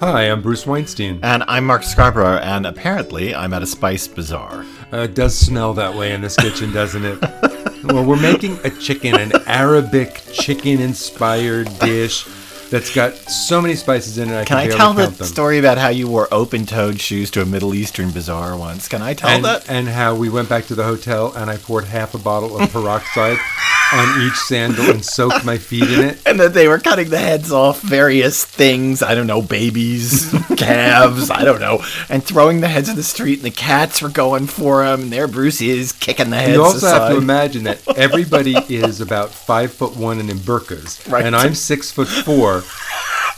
Hi, I'm Bruce Weinstein. And I'm Mark Scarborough, and apparently I'm at a spice bazaar. It does smell that way in this kitchen, doesn't it? Well, we're making a chicken, an Arabic chicken-inspired dish that's got so many spices in it, I can barely count them. Can I tell the story about how you wore open-toed shoes to a Middle Eastern bazaar once? Can I tell that? And how we went back to the hotel, and I poured half a bottle of peroxide on each sandal and soaked my feet in it. And that they were cutting the heads off various things, I don't know, babies, calves, I don't know, and throwing the heads in the street, and the cats were going for them, and there Bruce is kicking the heads aside. You also have to imagine that everybody is about 5'1" and in burkas, right. And I'm 6'4".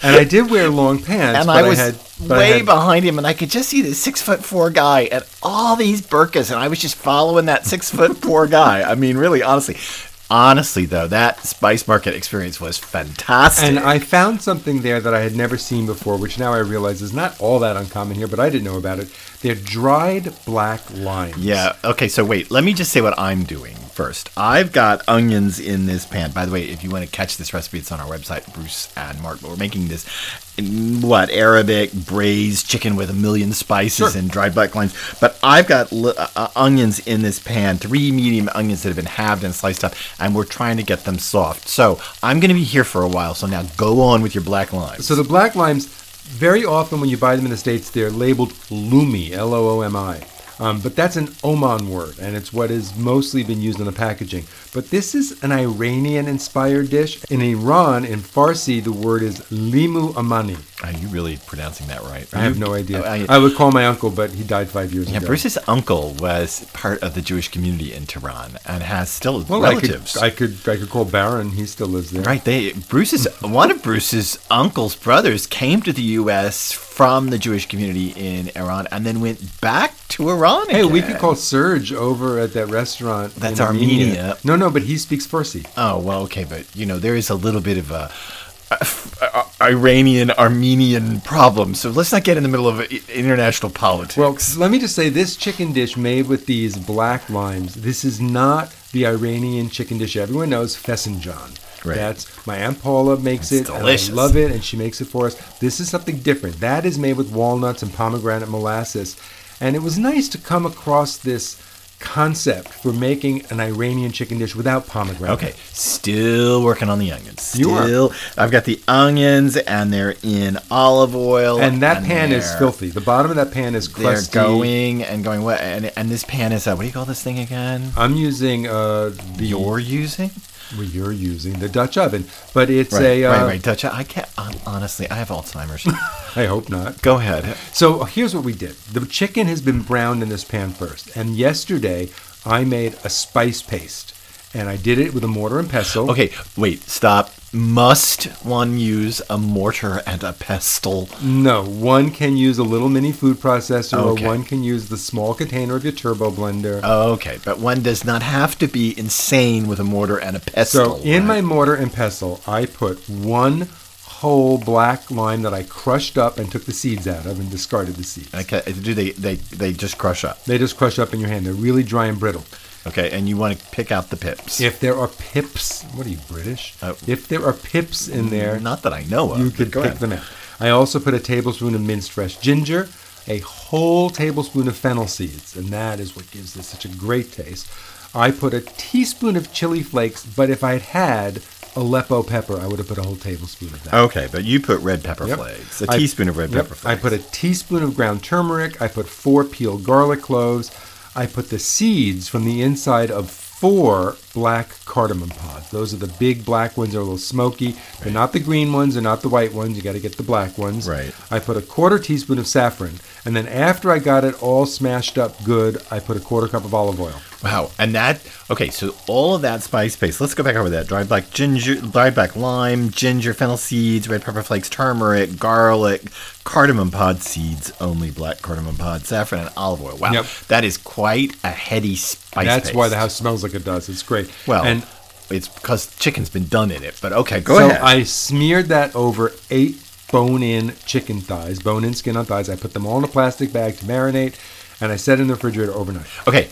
And I did wear long pants, and I was behind him, and I could just see this 6'4" guy and all these burkas, and I was just following that 6'4" guy. I mean, really, honestly, though, that spice market experience was fantastic. And I found something there that I had never seen before, which now I realize is not all that uncommon here, but I didn't know about it. They're dried black limes. Yeah, okay, so wait, let me just say what I'm doing first. I've got onions in this pan. By the way, if you want to catch this recipe, it's on our website, Bruce and Mark. But we're making this, Arabic braised chicken with a million spices and dried black limes. But I've got onions in this pan, 3 medium onions that have been halved and sliced up, and we're trying to get them soft. So I'm going to be here for a while, so now go on with your black limes. So the black limes, very often when you buy them in the States, they're labeled Lumi, L-O-O-M-I. But that's an Oman word, and it's what has mostly been used in the packaging. But this is an Iranian-inspired dish. In Iran, in Farsi, the word is limu amani. Are you really pronouncing that right? I have no idea. I would call my uncle, but he died 5 years ago. Yeah, Bruce's uncle was part of the Jewish community in Tehran and has still relatives. I could call Baron. He still lives there. Right. One of Bruce's uncle's brothers came to the U.S. from the Jewish community in Iran and then went back to Iran again. Hey, we could call Serge over at that restaurant. That's Armenia. No, but he speaks Farsi. Oh, well, okay. But, there is a little bit of a Iranian-Armenian problem. So let's not get in the middle of international politics. Well, let me just say, this chicken dish made with these black limes, this is not the Iranian chicken dish everyone knows, fesenjan. Right. That's my Aunt Paula makes it. Delicious. And I love it, and she makes it for us. This is something different. That is made with walnuts and pomegranate molasses. And it was nice to come across this concept for making an Iranian chicken dish without pomegranate. Okay, still working on the onions. You are. I've got the onions, and they're in olive oil. And that pan is filthy. The bottom of that pan is crusty. They're going wet. And this pan is, what do you call this thing again? I'm using you're using the Dutch oven, but it's Dutch oven. I can't, honestly, I have Alzheimer's. I hope not. Go ahead. So here's what we did. The chicken has been browned in this pan first, and yesterday I made a spice paste, and I did it with a mortar and pestle. Okay, wait, stop. Must one use a mortar and a pestle? No, one can use a little mini food processor, or one can use the small container of your turbo blender. Okay, but one does not have to be insane with a mortar and a pestle. So in my mortar and pestle, I put 1 whole black lime that I crushed up and took the seeds out of and discarded the seeds. Okay, do they just crush up? They just crush up in your hand. They're really dry and brittle. Okay, and you want to pick out the pips. If there are pips, what are you, British? If there are pips in there, not that I know of, you could pick them out. I also put a tablespoon of minced fresh ginger, a whole tablespoon of fennel seeds, and that is what gives this such a great taste. I put a teaspoon of chili flakes, but if I had Aleppo pepper, I would have put a whole tablespoon of that. Okay, but you put red pepper flakes, a teaspoon of red pepper flakes. I put a teaspoon of ground turmeric. I put 4 peeled garlic cloves. I put the seeds from the inside of 4 black cardamom pods. Those are the big black ones. They're a little smoky. They're not the green ones. They're not the white ones. You got to get the black ones. Right. I put a 1/4 teaspoon of saffron. And then after I got it all smashed up good, I put a 1/4 cup of olive oil. Wow. And so all of that spice paste. Let's go back over that. Dried black lime, ginger, fennel seeds, red pepper flakes, turmeric, garlic, cardamom pod seeds, only black cardamom pod, saffron, and olive oil. Wow. Yep. That is quite a heady spice paste. That's why the house smells like it does. It's great. Well, and it's because chicken's been done in it. But okay, go ahead. So I smeared that over 8 bone-in chicken thighs, bone-in skin on thighs. I put them all in a plastic bag to marinate. and I set it in the refrigerator overnight. Okay,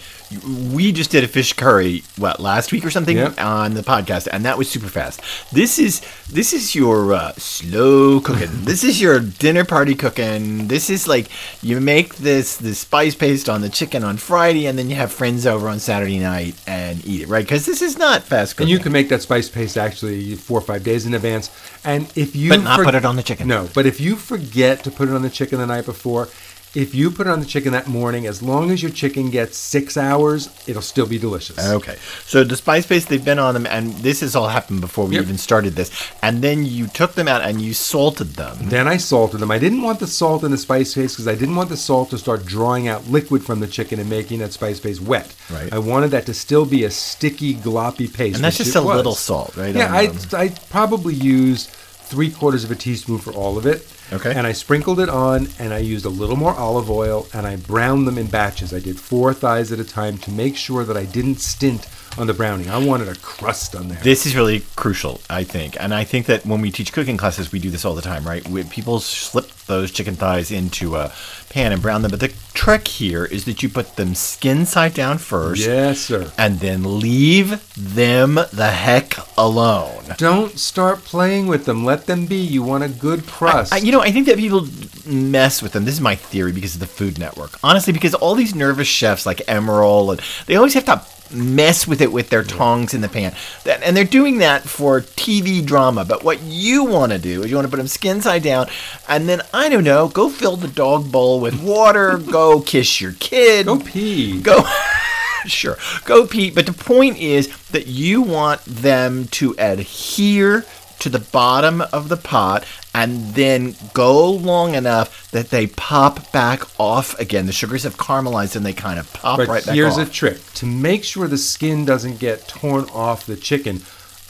we just did a fish curry, what, last week or something, on the podcast, and that was super fast. This is your slow cooking. This is your dinner party cooking. This is like you make this spice paste on the chicken on Friday, and then you have friends over on Saturday night and eat it, right? Because this is not fast cooking. And you can make that spice paste actually 4 or 5 days in advance, and if you put it on the chicken. No, but if you forget to put it on the chicken the night before. If you put it on the chicken that morning, as long as your chicken gets 6 hours, it'll still be delicious. Okay. So the spice paste, they've been on them, and this has all happened before we even started this. And then you took them out and you salted them. Then I salted them. I didn't want the salt in the spice paste because I didn't want the salt to start drawing out liquid from the chicken and making that spice paste wet. Right. I wanted that to still be a sticky, gloppy paste. And that's just a little salt, right? Yeah, I probably used 3/4 of a teaspoon for all of it. Okay. And I sprinkled it on, and I used a little more olive oil, and I browned them in batches. I did 4 thighs at a time to make sure that I didn't stint on the browning. I wanted a crust on there. This is really crucial, I think. And I think that when we teach cooking classes, we do this all the time, right? People slip those chicken thighs into a pan and brown them. But the trick here is that you put them skin side down first. Yes, sir. And then leave them the heck alone. Don't start playing with them. Let them be. You want a good crust. I think that people mess with them. This is my theory because of the Food Network. Honestly, because all these nervous chefs like Emeril, and they always have to mess with it with their tongs in the pan. And they're doing that for TV drama. But what you want to do is you want to put them skin side down and then, I don't know, go fill the dog bowl with water, go kiss your kid. Go pee. Sure. Go pee. But the point is that you want them to adhere to the bottom of the pot and then go long enough that they pop back off again. The sugars have caramelized and they kind of pop right back off. But here's a trick. To make sure the skin doesn't get torn off the chicken,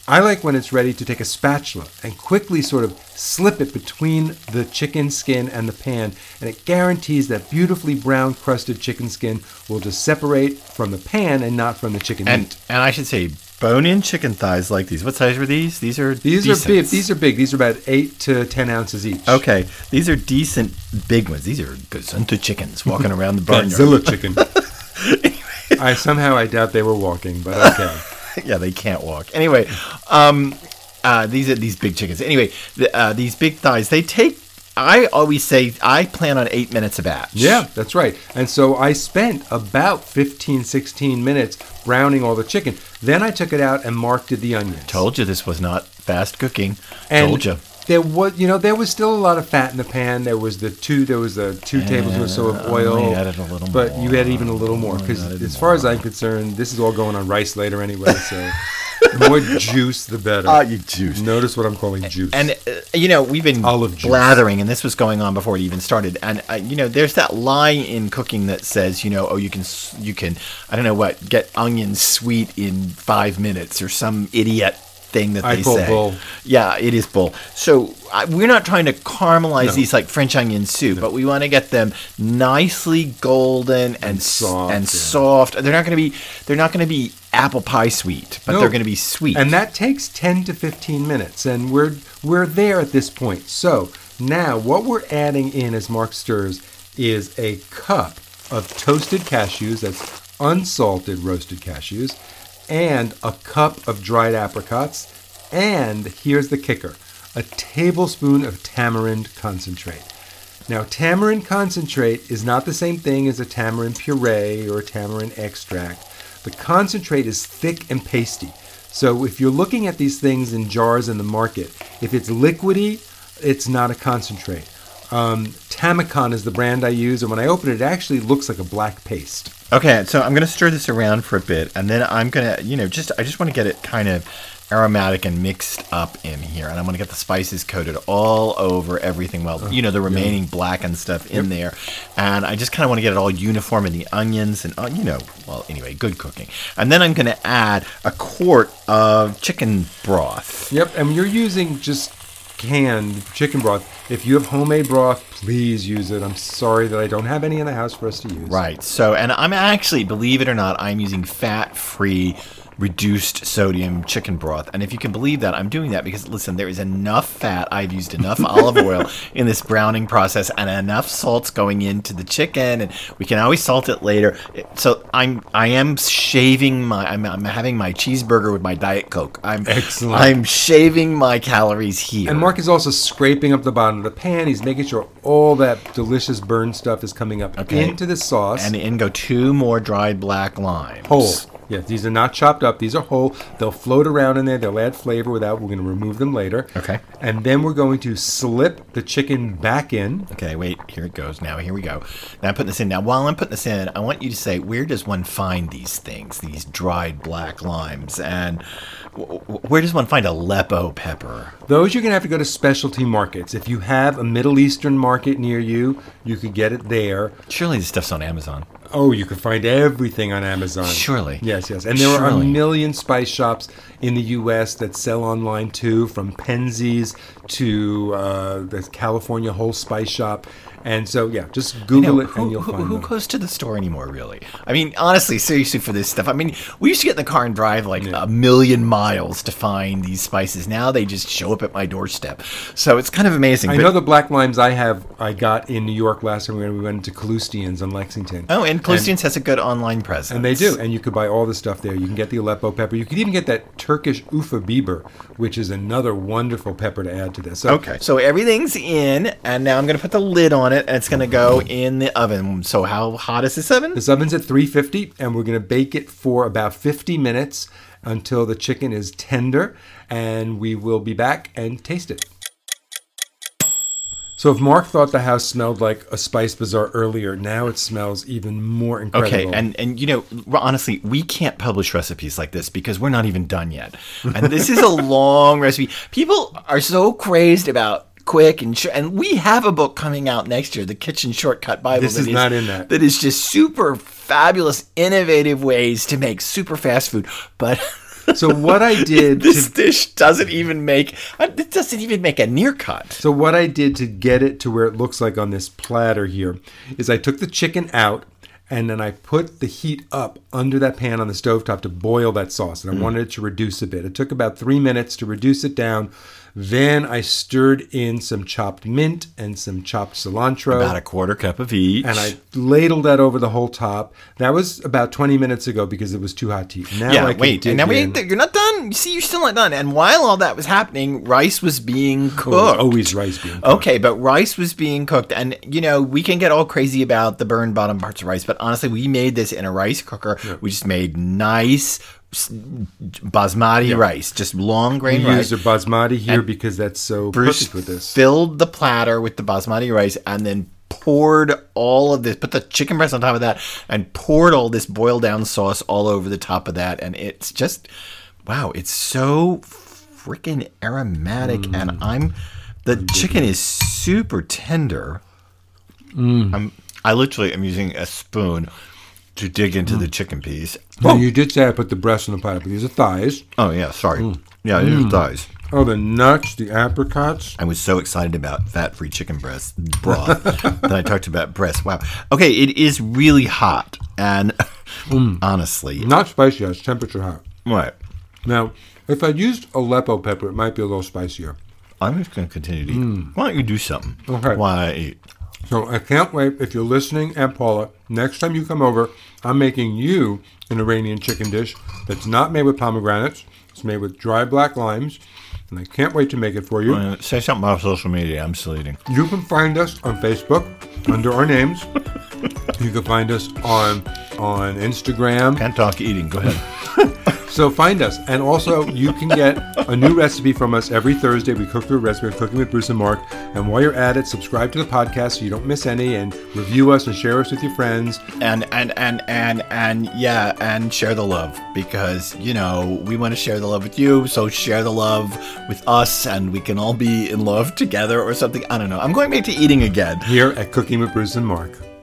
I like when it's ready to take a spatula and quickly sort of slip it between the chicken skin and the pan, and it guarantees that beautifully brown crusted chicken skin will just separate from the pan and not from the chicken meat. And I should say, bone-in chicken thighs like these. What size were these? These are big. These are big. These are about 8 to 10 ounces each. Okay, these are decent big ones. These are Godzilla chickens walking around the barnyard. Godzilla chicken. I doubt they were walking, but okay. Yeah, they can't walk. Anyway, these are these big chickens. Anyway, these big thighs, they take, I always say, I plan on 8 minutes a batch. Yeah, that's right. And so I spent about 15, 16 minutes browning all the chicken. Then I took it out and marked the onions. Told you this was not fast cooking. Told you. There was still a lot of fat in the pan. There was the two tablespoons or so of oil. You added a little more. But you added even a little more because as far as I'm concerned, this is all going on rice later anyway. So the more juice, the better. You juice. Notice what I'm calling juice. And we've been blathering, and this was going on before it even started. And there's that lie in cooking that says, you can I don't know what, get onions sweet in 5 minutes or some idiot thing that they say. Bull. Yeah, it is bull. So we're not trying to caramelize these like French onion soup, but we want to get them nicely golden and soft. They're not going to be apple pie sweet, but they're going to be sweet. And that takes 10 to 15 minutes, and we're there at this point. So now what we're adding in as Mark stirs is a cup of toasted cashews. That's unsalted roasted cashews. And a cup of dried apricots, and here's the kicker, a tablespoon of tamarind concentrate. Now, tamarind concentrate is not the same thing as a tamarind puree or a tamarind extract. The concentrate is thick and pasty. So if you're looking at these things in jars in the market, if it's liquidy, it's not a concentrate. Tamicon is the brand I use, and when I open it, it actually looks like a black paste. Okay, so I'm going to stir this around for a bit, and then I'm going to, I just want to get it kind of aromatic and mixed up in here, and I'm going to get the spices coated all over everything, the remaining black and stuff in there, and I just kind of want to get it all uniform in the onions, and, good cooking. And then I'm going to add a quart of chicken broth. Yep, and you're using just canned chicken broth. If you have homemade broth, please use it. I'm sorry that I don't have any in the house for us to use. Right. So, and I'm actually, believe it or not, I'm using fat-free reduced sodium chicken broth. And if you can believe that, I'm doing that because, listen, there is enough fat. I've used enough olive oil in this browning process and enough salts going into the chicken, and we can always salt it later. So I am shaving my, I'm having my cheeseburger with my Diet Coke. Excellent. I'm shaving my calories here. And Mark is also scraping up the bottom of the pan. He's making sure all that delicious burned stuff is coming up into the sauce. And in go two more dried black limes. Whole. Yes, these are not chopped up. These are whole. They'll float around in there. They'll add flavor without. We're going to remove them later. Okay. And then we're going to slip the chicken back in. Okay, wait. Here it goes now. Here we go. Now I'm putting this in. Now, while I'm putting this in, I want you to say, where does one find these things, these dried black limes? And where does one find Aleppo pepper? Those you're going to have to go to specialty markets. If you have a Middle Eastern market near you, you could get it there. Surely this stuff's on Amazon. Oh, you can find everything on Amazon. Surely. Yes, yes. And there are a million spice shops in the U.S. that sell online, too, from Penzeys to the California Whole Spice Shop. And so, yeah, just Google it and you'll find them. Who goes to the store anymore, really? I mean, honestly, seriously, for this stuff. I mean, we used to get in the car and drive like a million miles to find these spices. Now they just show up at my doorstep. So it's kind of amazing. I know the black limes I got in New York last time we went to Calustians on Lexington. Oh, and Calustians has a good online presence. And they do. And you could buy all the stuff there. You can get the Aleppo pepper. You could even get that Turkish Ufa Biber, which is another wonderful pepper to add to this. So, okay. So everything's in, and now I'm going to put the lid on it, and it's going to go in the oven. So how hot is this oven? This oven's at 350, and we're going to bake it for about 50 minutes until the chicken is tender, and we will be back and taste it. So if Mark thought the house smelled like a Spice Bazaar earlier, now it smells even more incredible. Okay, and you know, honestly, we can't publish recipes like this because we're not even done yet. And this is a long recipe. People are so crazed about quick and we have a book coming out next year, The Kitchen Shortcut Bible. This is not in that. That is just super fabulous, innovative ways to make super fast food. But so what I did, this dish doesn't even make a near cut. So what I did to get it to where it looks like on this platter here is I took the chicken out. And then I put the heat up under that pan on the stovetop to boil that sauce. And I wanted it to reduce a bit. It took about 3 minutes to reduce it down. Then I stirred in some chopped mint and some chopped cilantro. About a quarter cup of each. And I ladled that over the whole top. That was about 20 minutes ago because it was too hot to eat. You're not done. You see, you're still not done. And while all that was happening, rice was being cooked. Always rice being cooked. Okay, but rice was being cooked. And, you know, we can get all crazy about the burned bottom parts of rice, but honestly, we made this in a rice cooker. Yeah. We just made nice basmati rice, just long grain rice. We used a basmati here because that's so perfect with this. Bruce filled the platter with the basmati rice and then poured all of this, put the chicken breast on top of that, and poured all this boiled down sauce all over the top of that. And it's just, wow, it's so freaking aromatic. And the chicken is super tender. I literally am using a spoon to dig into the chicken piece. Oh, you did say I put the breast in the pot, but these are thighs. Oh, yeah, sorry. Yeah, these are thighs. Oh, the nuts, the apricots. I was so excited about fat-free chicken breast broth that I talked about breast. Wow. Okay, it is really hot, and honestly. Not spicy, it's temperature hot. Right. Now, if I used Aleppo pepper, it might be a little spicier. I'm just going to continue to eat. Why don't you do something while I eat? So I can't wait. If you're listening, Aunt Paula, next time you come over, I'm making you an Iranian chicken dish that's not made with pomegranates. It's made with dry black limes, and I can't wait to make it for you. Say something about social media. I'm still eating. You can find us on Facebook under our names. You can find us on Instagram. Can't talk eating. Go ahead. So find us. And also, you can get a new recipe from us every Thursday. We cook through a recipe of Cooking with Bruce and Mark. And while you're at it, subscribe to the podcast so you don't miss any, and review us and share us with your friends. And share the love, because, you know, we want to share the love with you. So share the love with us, and we can all be in love together or something. I don't know. I'm going back to eating again. Here at Cooking with Bruce and Mark.